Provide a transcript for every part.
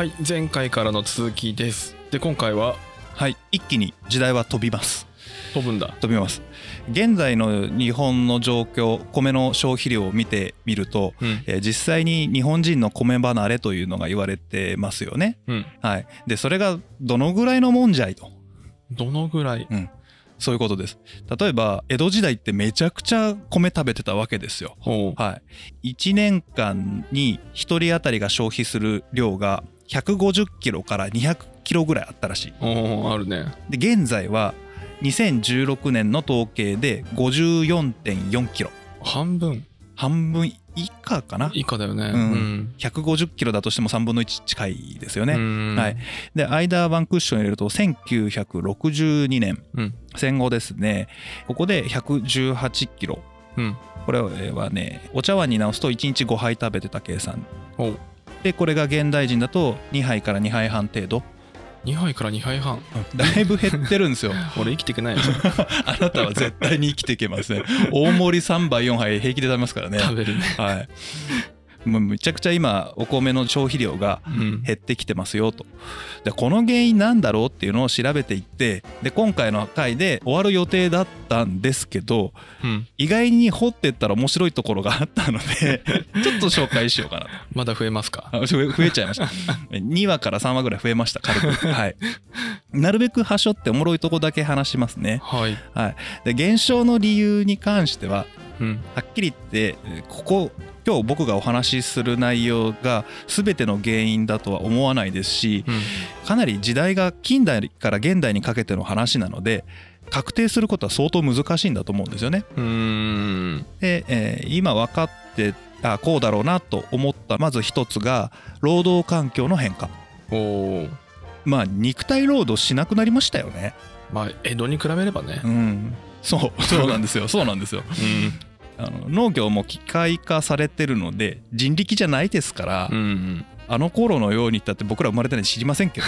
はい、前回からの続きです。で、今回ははい一気に時代は飛びます。飛びます。現在の日本の状況、米の消費量を見てみると、実際に日本人の米離れというのが言われてますよね、はい、でそれがどのぐらいのもんじゃいと、そういうことです。例えば江戸時代ってめちゃくちゃ米食べてたわけですよ、はい、1年間に1人当たりが消費する量が150キロから200キロぐらいあったらしい。あるね。で現在は2016年の統計で 54.4 キロ。半分以下かな。以下だよね、150キロだとしても3分の1近いですよね、はい、で間ワンクッション入れると1962年、戦後ですね。ここで118キロ、これはねお茶碗に直すと1日5杯食べてた計算で、これが現代人だと2杯から2杯半程度。だいぶ減ってるんですよ。俺生きていけないよあなたは絶対に生きていけません。大盛り3杯4杯平気で食べますからね。食べるね、はい、もうめちゃくちゃ今お米の消費量が減ってきてますよと、でこの原因なんだろうっていうのを調べていって、で今回の回で終わる予定だったんですけど、意外に掘ってったら面白いところがあったのでちょっと紹介しようかなと。まだ増えますか？増えちゃいました2話から3話ぐらい増えました軽く、はい、なるべく端折っておもろいとこだけ話しますね、はいはい、で減少の理由に関してははっきり言って、今日僕がお話しする内容が全ての原因だとは思わないですし、かなり時代が近代から現代にかけての話なので確定することは相当難しいんだと思うんですよね。で、今分かってこうだろうなと思ったまず一つが労働環境の変化。まあ肉体労働しなくなりましたよね。まあ江戸に比べればね。そうなんですよそうなんですよ、農業も機械化されてるので人力じゃないですから、あの頃のように言ったって僕ら生まれたので知りませんけど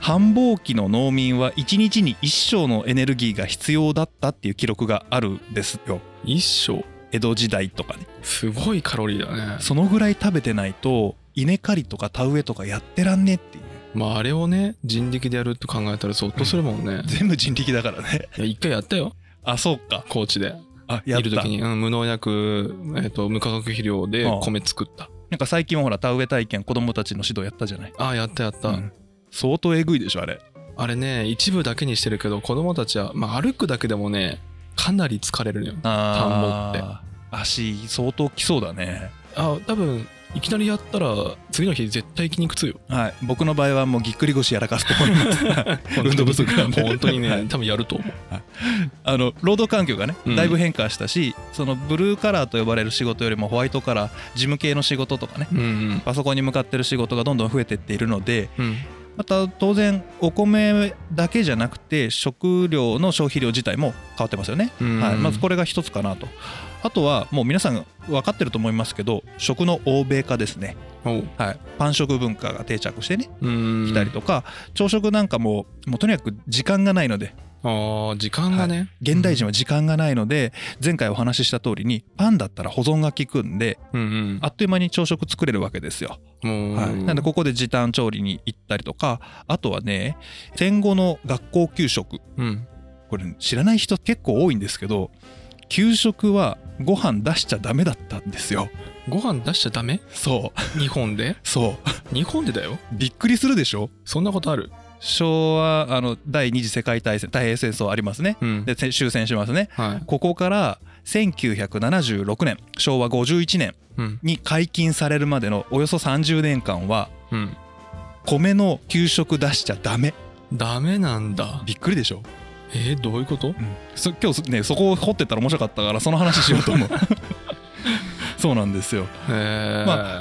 繁忙期の農民は1日に1升のエネルギーが必要だったっていう記録があるんですよ。1升？江戸時代とかね。すごいカロリーだね。そのぐらい食べてないと稲刈りとか田植えとかやってらんねえっていう。まああれをね人力でやるって考えたらゾッとするもんね、全部人力だからね。いや一回やったよ。あ、そうか。高知でいる時に、無農薬、無化学肥料で米作った。なんか最近はほら田植え体験子供たちの指導やったじゃない。やった、相当えぐいでしょあれ。あれね一部だけにしてるけど子供たちは、歩くだけでもねかなり疲れるのよ。田んぼって足相当きそうだね。多分いきなりやったら次の日絶対筋肉痛よ。はい、僕の場合はもうぎっくり腰やらかすと思います運動不足なんで本当にね、多分やると思う労働環境がねだいぶ変化したし、そのブルーカラーと呼ばれる仕事よりもホワイトカラー事務系の仕事とかね、パソコンに向かってる仕事がどんどん増えてっているので、また当然お米だけじゃなくて食料の消費量自体も変わってますよね、はい、まずこれが一つかなと。あとはもう皆さん分かってると思いますけど食の欧米化ですね、はい、パン食文化が定着してねきたりとか、朝食なんかもうとにかく時間がないので。時間がね、はい、現代人は時間がないので、前回お話しした通りにパンだったら保存が効くんで、あっという間に朝食作れるわけですよ、はい、なのでここで時短調理に行ったりとか、あとはね戦後の学校給食、これ知らない人結構多いんですけど給食はご飯出しちゃダメだったんですよ。ご飯出しちゃダメ？そう。日本で？そう。日本でだよ。びっくりするでしょ？そんなことある？昭和第二次世界大戦太平洋戦争ありますね、で終戦しますね、ここから1976年昭和51年に解禁されるまでのおよそ30年間は、米の給食出しちゃダメ。ダメなんだ。びっくりでしょ。どういうこと？今日ねそこを掘ってったら面白かったからその話しようと思うそうなんですよ。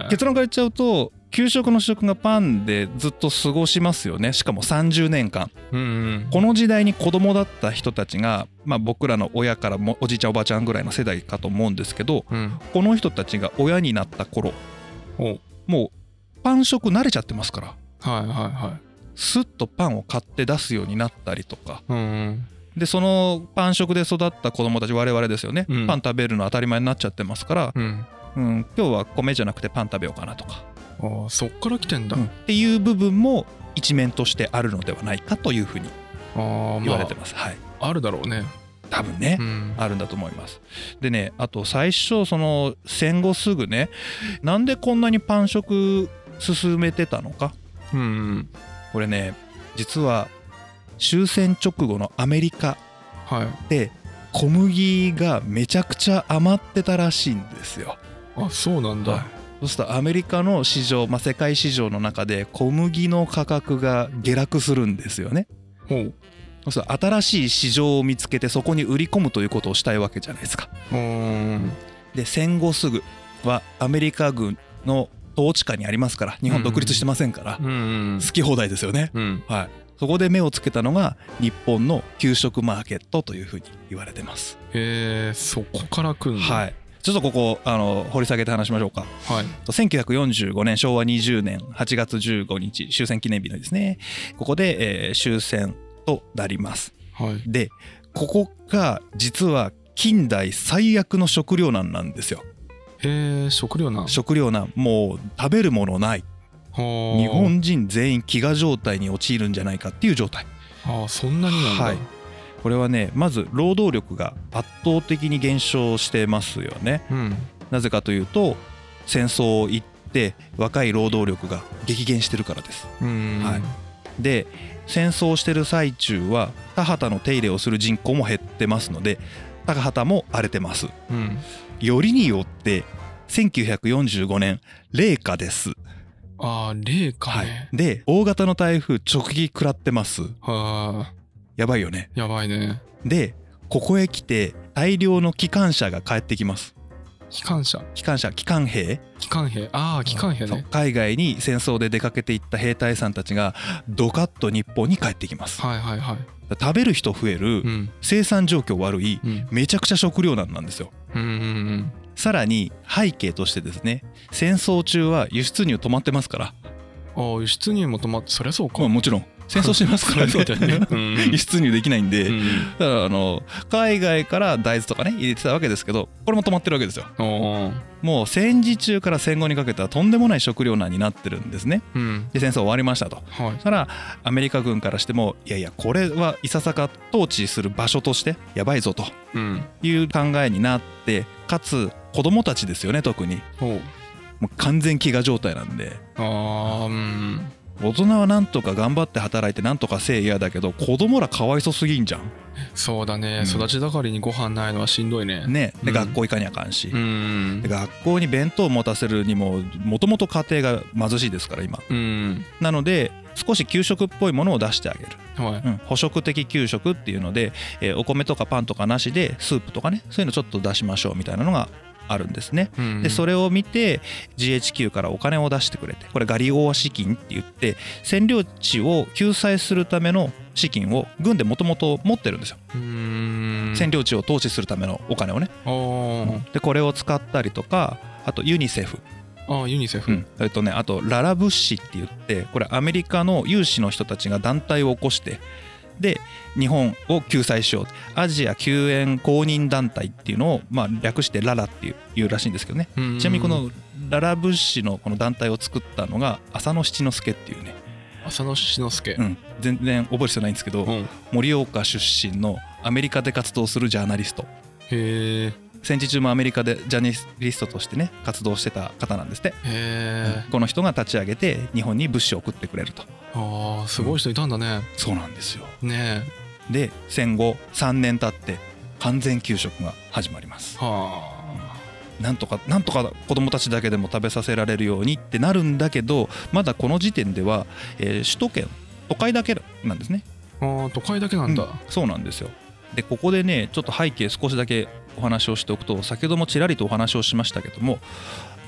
結論から言っちゃうと給食の主食がパンでずっと過ごしますよね。しかも30年間、この時代に子供だった人たちが、僕らの親からもおじいちゃんおばあちゃんぐらいの世代かと思うんですけど、この人たちが親になった頃もうパン食慣れちゃってますから、スッとパンを買って出すようになったりとか、でそのパン食で育った子供たち我々ですよね、パン食べるの当たり前になっちゃってますから、今日は米じゃなくてパン食べようかなとか、ああ、そっから来てんだ、うん、っていう部分も一面としてあるのではないかというふうに言われてます。はい、あるだろうね。多分ね、うん、あるんだと思います。でね、あと最初その戦後すぐね、なんでこんなにパン食進めてたのか。うん、これね、実は終戦直後のアメリカで小麦がめちゃくちゃ余ってたらしいんですよ。あ、そうなんだ。はい、そうするとアメリカの市場、まあ、世界市場の中で小麦の価格が下落するんですよね。ほう。そうすると新しい市場を見つけてそこに売り込むということをしたいわけじゃないですか。うーん。で戦後すぐはアメリカ軍の統治下にありますから、日本独立してませんから、うんうん、好き放題ですよね、うんはい、そこで目をつけたのが日本の給食マーケットというふうに言われてます。へえ、そこから来るんだ。はい、ちょっとここ掘り下げて話しましょうか。はい、1945年昭和20年8月15日終戦記念日のですね、ここで終戦となります。はい、でここが実は近代最悪の食糧難なんですよ。へえ、食糧難。食糧難、もう食べるものない、日本人全員飢餓状態に陥るんじゃないかっていう状態。ああ、そんなになんだ。はい、これはね、まず労働力が圧倒的に減少してますよね。うん、なぜかというと戦争を行って若い労働力が激減してるからです。うん、はい、で戦争してる最中は田畑の手入れをする人口も減ってますので田畑も荒れてます。うん、よりによって1945年冷夏です。ああ、冷夏ね。はい、で大型の台風直撃食らってます。はあ、やばいよね。やばいね。でここへ来て大量の機関車が帰ってきます。機関兵。ああ、機関兵ね。海外に戦争で出かけていった兵隊さんたちがドカッと日本に帰ってきます。はいはいはい、食べる人増える、うん、生産状況悪い、うん、めちゃくちゃ食糧難なんですよ。うんうんうん、さらに背景としてですね、戦争中は輸出入止まってますから。ああ、輸出入も止まって、そりゃそうか、まあ、もちろん戦争してますからね輸出入できないんで、うん、だから海外から大豆とかね入れてたわけですけど、これも止まってるわけですよ。もう戦時中から戦後にかけてはとんでもない食糧難になってるんですね。うん、で戦争終わりましたと。はい、そしたらアメリカ軍からしても、いやいやこれはいささか統治する場所としてやばいぞという考えになって、かつ子供たちですよね、特にもう完全飢餓状態なんで、あ、うん、大人はなんとか頑張って働いてなんとかせいやだけど、子供らかわいそすぎんじゃん。そうだね。うん、育ち盛りにご飯ないのはしんどいね。ね、で、うん、学校行かにゃかんし、うん、で学校に弁当を持たせるにももともと家庭が貧しいですから今。うん、なので少し給食っぽいものを出してあげる。はい、うん、補食的給食っていうので、お米とかパンとかなしでスープとかね、そういうのちょっと出しましょうみたいなのがあるんですね。うんうん、でそれを見て GHQ からお金を出してくれて、これガリゴア資金って言って占領地を救済するための資金を軍でもともと持ってるんですよ。うーん、占領地を統治するためのお金をね。うん、でこれを使ったりとか、あとユニセフ。ああ、ユニセフ。うん、ね、あとララ物資って言って、これアメリカの有志の人たちが団体を起こして、で日本を救済しよう、アジア救援公認団体っていうのを、まあ、略してララっていうらしいんですけどね。うんうん、ちなみにこのララ物資のこの団体を作ったのが浅野七之助っていうね。浅野七之助。うん、全然覚えてないんですけど、うん、盛岡出身のアメリカで活動するジャーナリスト。へえ。戦時中もアメリカでジャーナリストとしてね活動してた方なんですって。へー。この人が立ち上げて日本に物資を送ってくれると。あー、すごい人いたんだね。うん、そうなんですよね。で戦後3年経って完全給食が始まります。はー。なんとか子どもたちだけでも食べさせられるようにってなるんだけど、まだこの時点では、首都圏都会だけなんですね。あー、都会だけなんだ。うん、そうなんですよ。でここでね、ちょっと背景少しだけお話をしておくと、先ほどもちらりとお話をしましたけども、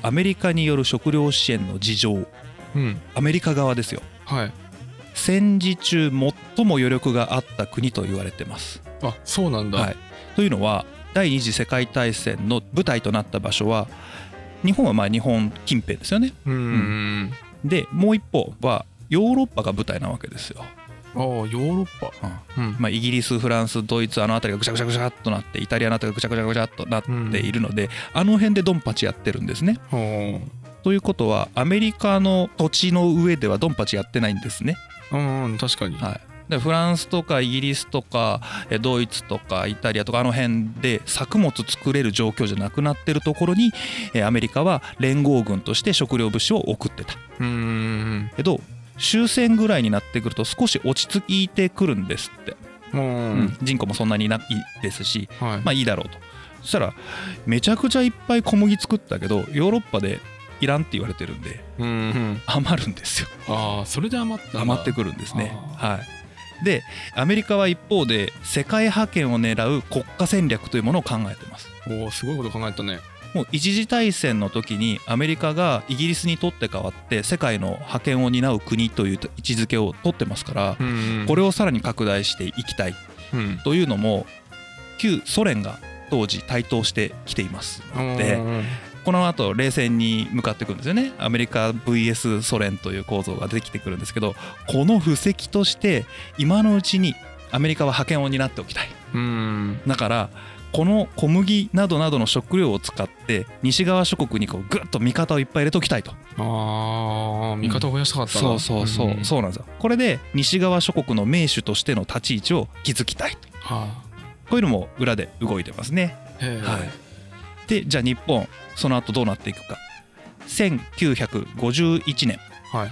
アメリカによる食糧支援の事情、うん、アメリカ側ですよ。はい、戦時中最も余力があった国と言われてます。あ、そうなんだ。はい、というのは第二次世界大戦の舞台となった場所は日本はまあ日本近辺ですよね。うん、うん、でもう一方はヨーロッパが舞台なわけですよ。ああ、ヨーロッパ。うん、まあ、イギリス、フランス、ドイツ、あの辺りがぐちゃぐちゃぐちゃっとなって、イタリアの辺りがぐちゃぐちゃぐちゃっとなっているので、うん、あの辺でドンパチやってるんですね。ということはアメリカの土地の上ではドンパチやってないんですね。うん、確かに、はい、でフランスとかイギリスとかドイツとかイタリアとかあの辺で作物作れる状況じゃなくなってるところにアメリカは連合軍として食料物資を送ってた。うーん、けど終戦ぐらいになってくると少し落ち着いてくるんですって。うん、人口もそんなにいないですし、はい、まあいいだろうと。そしたらめちゃくちゃいっぱい小麦作ったけどヨーロッパでいらんって言われてるんで、うんうん、余るんですよ。あ、それで余ったんだ。余ってくるんですね。はい。でアメリカは一方で世界覇権を狙う国家戦略というものを考えてます。お、すごいこと考えたね。もう一次大戦の時にアメリカがイギリスに取って代わって世界の覇権を担う国という位置づけを取ってますから、うんうん、これをさらに拡大していきたい、うん、というのも旧ソ連が当時台頭してきていますので、この後冷戦に向かっていくんですよね。アメリカ vs ソ連という構造ができてくるんですけど、この布石として今のうちにアメリカは覇権を担っておきたい。うん、だからこの小麦などなどの食料を使って西側諸国にこうグッと味方をいっぱい入れておきたいと。ああ、味方を増やしたかったな、うん、そうなんですよ。これで西側諸国の盟主としての立ち位置を築きたいと、はあ、こういうのも裏で動いてますね。はい。でじゃあ日本その後どうなっていくか。1951年、はい、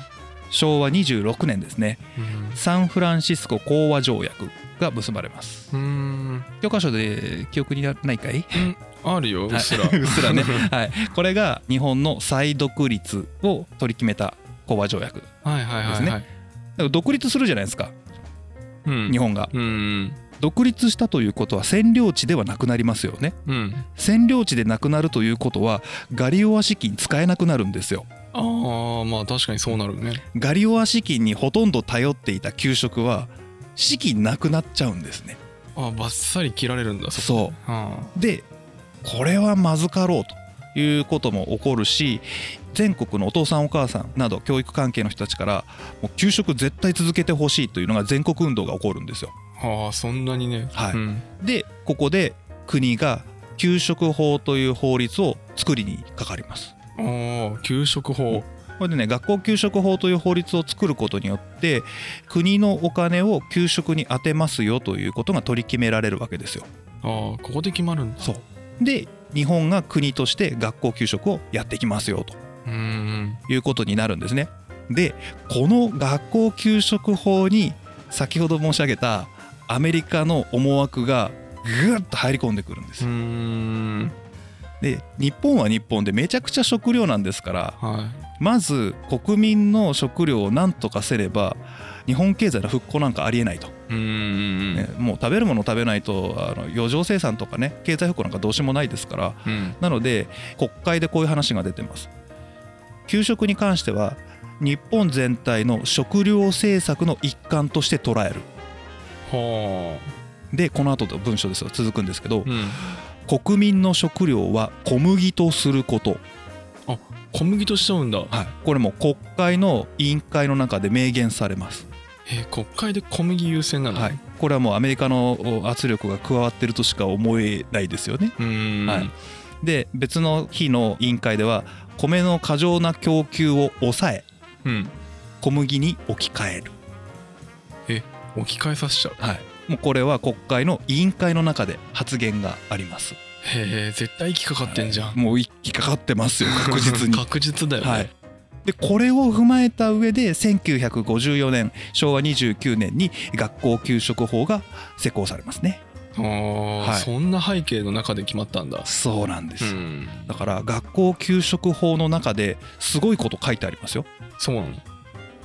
昭和26年ですね、うん、サンフランシスコ講和条約が結ばれます。うーん、教科書で記憶にないかい？あるよ、うっすら、はい、うっすらね、はい、これが日本の再独立を取り決めた講和条約ですね、はいはいはいはい、だから独立するじゃないですか、うん、日本が、うん、独立したということは占領地ではなくなりますよね、うん、占領地でなくなるということはガリオア資金使えなくなるんですよ。ああ、まあ確かにそうなるね。ガリオア資金にほとんど頼っていた給食は資金なくなっちゃうんですね。あ、バッサリ切られるんだ。そう、はあ、でこれはまずかろうということも起こるし、全国のお父さんお母さんなど教育関係の人たちからもう給食絶対続けてほしいというのが全国運動が起こるんですよ。はあ、そんなにね、はい、うん、でここで国が給食法という法律を作りにかかります。あ、給食法、これでね、学校給食法という法律を作ることによって国のお金を給食に充てますよということが取り決められるわけですよ。あ、ここで決まるんだ。そうで日本が国として学校給食をやってきますよと、うん、いうことになるんですね。でこの学校給食法に先ほど申し上げたアメリカの思惑がぐっと入り込んでくるんです。うーん、で日本は日本でめちゃくちゃ食料なんですから、はい、まず国民の食料をなんとかせれば日本経済の復興なんかありえないと。うーん、ね、もう食べるもの食べないと余剰生産とかね、経済復興なんかどうしようもないですから、うん、なので国会でこういう話が出てます。給食に関しては日本全体の食料政策の一環として捉える。はあ、でこの後の文章ですが続くんですけど、うん、国民の食料は小麦とすること。あ、小麦としちゃうんだ、はい、これも国会の委員会の中で明言されます。国会で小麦優先なの、はい、これはもうアメリカの圧力が加わってるとしか思えないですよね。うーん、はい、で別の日の委員会では米の過剰な供給を抑え、うん、小麦に置き換える。置き換えさせちゃう、はい、もうこれは国会の委員会の中で発言があります。へえ、絶対息かかってんじゃん、はい、もう息かかってますよ、確実に確実だよね、はい、でこれを踏まえた上で1954年昭和29年に学校給食法が施行されますね。はい、そんな背景の中で決まったんだ。そうなんです、うん、だから学校給食法の中ですごいこと書いてありますよ。そうなの。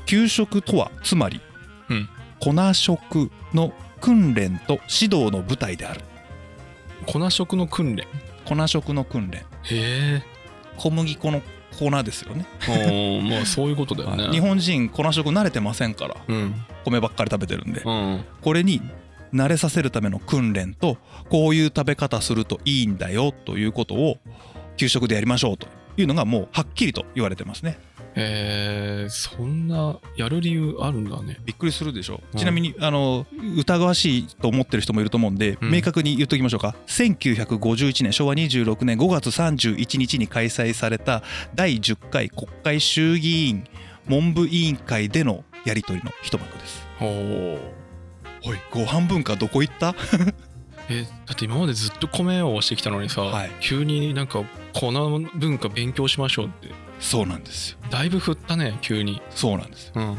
給食とはつまり、うん、粉食の訓練と指導の舞台である。粉食の訓練。粉食の訓練。へえ。小麦粉の粉ですよね。まあそういうことだよね。日本人粉食慣れてませんから、うん、米ばっかり食べてるんで、うん、これに慣れさせるための訓練とこういう食べ方するといいんだよということを給食でやりましょうというのがもうはっきりと言われてますね。そんなやる理由あるんだね。びっくりするでしょ、うん、ちなみに疑わしいと思ってる人もいると思うんで、うん、明確に言っときましょうか。1951年昭和26年5月31日に開催された第10回国会衆議院文部委員会でのやり取りの一幕です。おー、おいご飯文化どこ行っただって今までずっと米をしてきたのにさ、はい、急になんかこの文化勉強しましょうって。そうなんですよ、だいぶ振ったね急に。そうなんですよ、うん、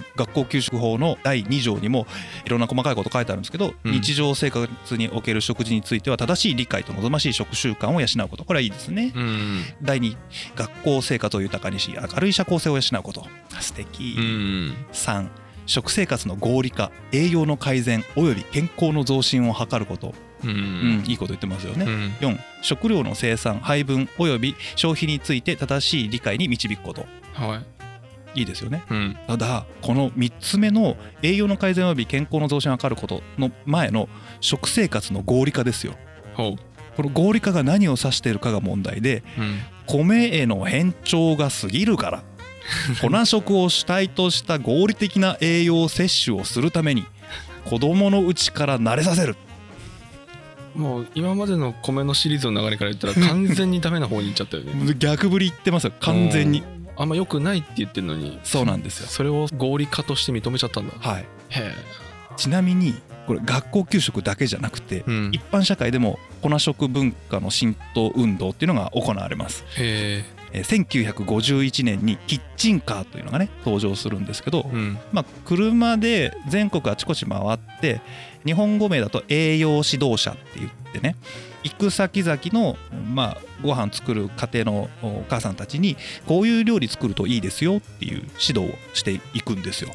で学校給食法の第2条にもいろんな細かいこと書いてあるんですけど、うん、日常生活における食事については正しい理解と望ましい食習慣を養うこと、これはいいですね、うん、第2、学校生活を豊かにし明るい社交性を養うこと、素敵、うん、3、食生活の合理化、栄養の改善および健康の増進を図ること、うんうん、いいこと言ってますよね、うん、4、食料の生産配分および消費について正しい理解に導くこと、はい、いいですよね、うん、ただこの3つ目の栄養の改善および健康の増進を図ることの前の食生活の合理化ですよ。ほう、この合理化が何を指しているかが問題で、うん、米への偏重が過ぎるから粉食を主体とした合理的な栄養摂取をするために子どものうちから慣れさせる。もう今までの米のシリーズの流れから言ったら完全にダメな方に行っちゃったよね逆振り言ってますよ完全に。あんま良くないって言ってるのに。そうなんですよ、それを合理化として認めちゃったんだ。はい。へえ。ちなみにこれ学校給食だけじゃなくて、うん、一般社会でも粉食文化の浸透運動っていうのが行われます。へえ。1951年にキッチンカーというのがね登場するんですけど、うん、まあ車で全国あちこち回って日本語名だと栄養指導者って言ってね、行く先々のまあご飯作る家庭のお母さんたちにこういう料理作るといいですよっていう指導をしていくんですよ。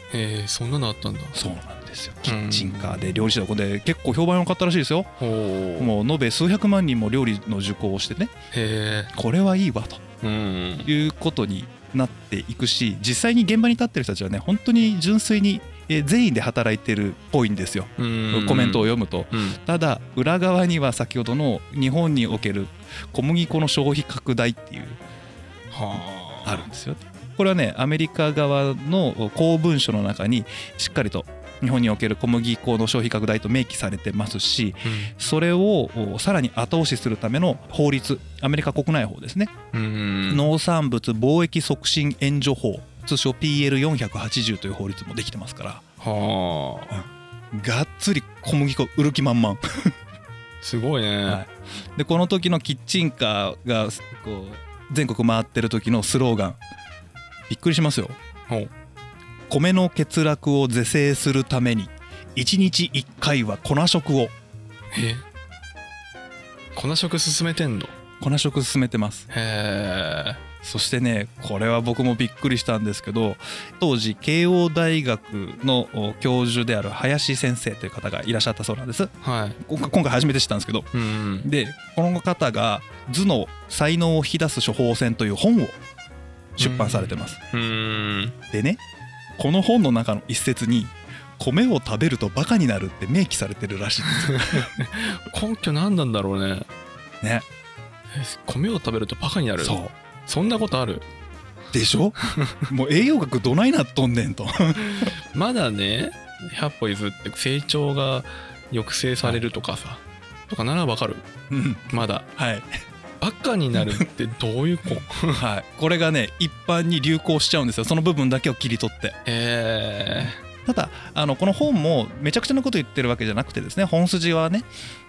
そんなのあったんだ。そうなんですよ、キッチンカーで料理指導で結構評判良かったらしいですよ。もう延べ数百万人も料理の受講をしてね、これはいいわということになっていくし、実際に現場に立ってる人たちはね本当に純粋に善意で働いてるっぽいんですよ、コメントを読むと、うん、ただ裏側には先ほどの日本における小麦粉の消費拡大っていうあるんですよ。これはねアメリカ側の公文書の中にしっかりと日本における小麦粉の消費拡大と明記されてますし、うん、それをさらに後押しするための法律、アメリカ国内法ですね、うん、農産物貿易促進援助法通称 PL480 という法律もできてますから、はあ、がっつり小麦粉売る気満々すごいね、はい、でこの時のキッチンカーがこう全国回ってる時のスローガンびっくりしますよ。米の欠落を是正するために1日1回は粉食を。え、粉食進めてんの？粉食進めてます。へえ。そしてねこれは僕もびっくりしたんですけど、当時慶応大学の教授である林先生という方がいらっしゃったそうなんです、はい、今回初めて知ったんですけど、うん、でこの方が頭脳才能を引き出す処方箋という本を出版されてます、うん、でねこの本の中の一節に米を食べるとバカになるって明記されてるらしいんです根拠何なんだろうね。ね、米を食べるとバカになる。そう、そんなことあるでしょもう栄養学どないなっとんねんとまだね100歩譲って成長が抑制されるとかさ、はい、とかならわかる、うん、まだ、はい、バカになるってどういう子、はい、これがね一般に流行しちゃうんですよ、その部分だけを切り取って、ただこの本もめちゃくちゃなこと言ってるわけじゃなくてですね、本筋はね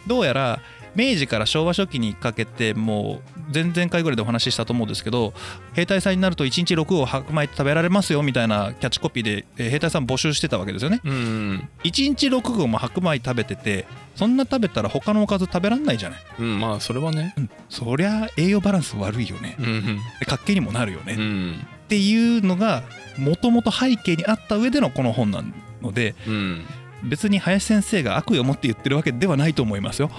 どうやら明治から昭和初期にかけて、もう前々回ぐらいでお話ししたと思うんですけど、兵隊さんになると1日6合白米食べられますよみたいなキャッチコピーで兵隊さん募集してたわけですよね、うんうん、1日6合も白米食べててそんな食べたら他のおかず食べらんないじゃない、うん、まあそれはね、うん、そりゃ栄養バランス悪いよね、うんうん、で活気にもなるよね、うん、っていうのがもともと背景にあった上でのこの本なので、うん、別に林先生が悪意を持って言ってるわけではないと思いますよ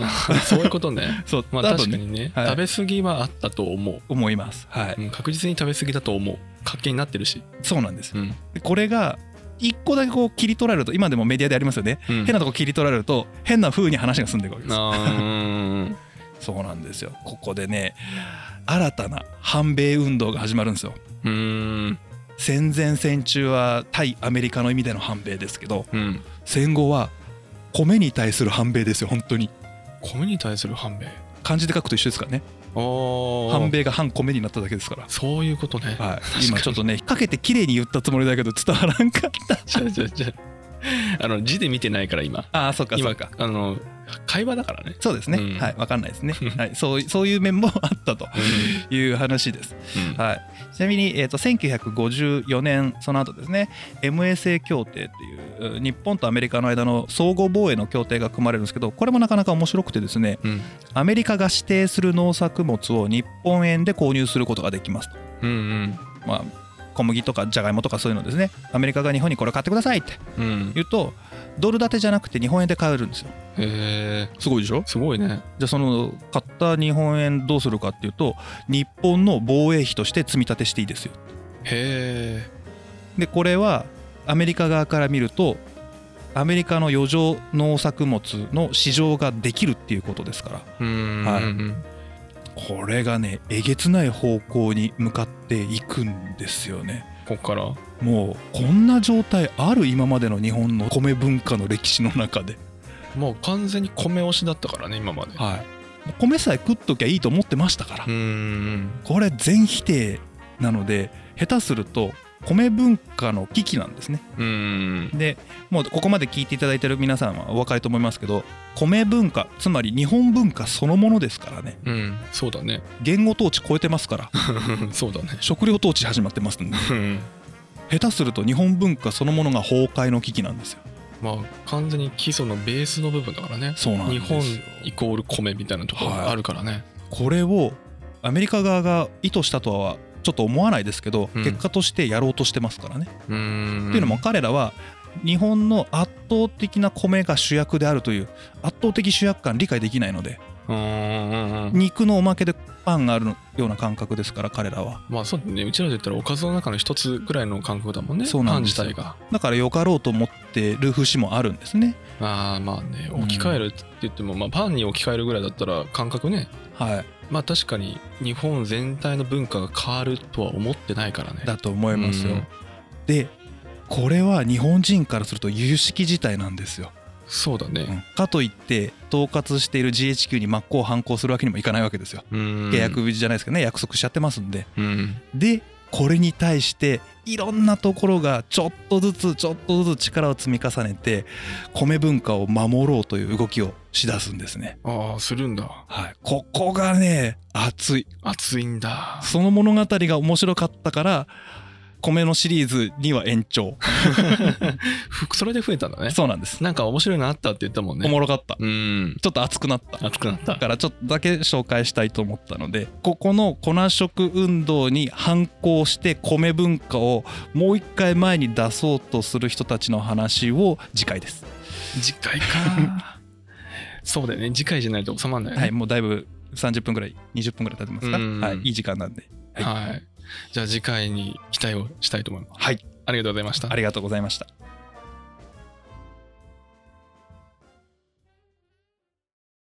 そういうことねそう、まあ、確かにね、はい、食べ過ぎはあったと思います、はい、うん、確実に食べ過ぎだと思う、活気になってるし。そうなんです、うん、でこれが一個だけこう切り取られると、今でもメディアでありますよね、うん、変なとこ切り取られると変な風に話が進んでいくわけです、うんそうなんですよ。ここでね新たな反米運動が始まるんですよ。戦前戦中は対アメリカの意味での反米ですけど、うん、戦後は米に対する反米ですよ。本当に米に対する反米、漢字で書くと一緒ですからね。反米が反米になっただけですから。そういうことね、はい、今ちょっとねかけて綺麗に言ったつもりだけど伝わらんかったあの字で見てないから今。ああそうかそうか、あの会話だからね。そうですね、うん、はい、分かんないですね、はい、そういう面もあったという話です、うん、はい。ちなみに、1954年その後ですね MSA 協定っていう日本とアメリカの間の相互防衛の協定が組まれるんですけど、これもなかなか面白くてですね、うん、アメリカが指定する農作物を日本円で購入することができますと、うんうん、まあ小麦とかジャガイモとかそういうのですね、アメリカが日本にこれ買ってくださいって言うと、うん、ドル建てじゃなくて日本円で買えるんですよ。へー、すごいでしょ。すごいね。じゃあその買った日本円どうするかっていうと、日本の防衛費として積み立てしていいですよ。へー。でこれはアメリカ側から見ると、アメリカの余剰農作物の市場ができるっていうことですから、はい、これがねえげつない方向に向かっていくんですよね。ここからもうこんな状態ある、今までの日本の米文化の歴史の中でもう完全に米推しだったからね今まで、はい、米さえ食っときゃいいと思ってましたから。うん、これ全否定なので下手すると米文化の危機なんですね。うん、でもうここまで聞いていただいてる皆さんはお分かりと思いますけど、米文化つまり日本文化そのものですからね、うん、そうだね。言語統治超えてますからそうだね。食料統治始まってますんで、うん、下手すると日本文化そのものが崩壊の危機なんですよ。まあ完全に基礎のベースの部分だからね。そうなんですよ。日本イコール米みたいなところがあるからね、はい、これをアメリカ側が意図したとはちょっと思わないですけど、結果としてやろうとしてますからね。うーん、っていうのも彼らは日本の圧倒的な米が主役であるという圧倒的主役感理解できないので、肉のおまけでパンがあるような感覚ですから彼らは。まあそうね、うちらで言ったらおかずの中の一つくらいの感覚だもんね。そうなんです。パン自体がだからよかろうと思ってる節もあるんですね。ああまあね、置き換えるって言っても、まあパンに置き換えるぐらいだったら感覚ね、はい、まあ確かに日本全体の文化が変わるとは思ってないからね。だと思いますよ、うん、でこれは日本人からすると有識事態なんですよ。そうだね、うん、かといって統括している GHQ に真っ向反抗するわけにもいかないわけですよ。うん、契約じゃないですけどね、約束しちゃってますんで、うん、でこれに対していろんなところがちょっとずつちょっとずつ力を積み重ねて米文化を守ろうという動きをしだすんですね。ああするんだ、はい、ここがね熱い。熱いんだ。その物語が面白かったから米のシリーズには延長それで増えたんだね。そうなんです。なんか面白いのあったって言ったもんね。おもろかった。うん、ちょっと熱くなった。熱くなっただからちょっとだけ紹介したいと思ったので、ここの粉食運動に反抗して米文化をもう一回前に出そうとする人たちの話を次回です。次回かそうだよね、次回じゃないと収まんないよね。はい、もうだいぶ30分ぐらい20分ぐらい経ってますか、はい、いい時間なんで、はい、はい、じゃあ次回に期待をしたいと思います。はい、ありがとうございました。ありがとうございました。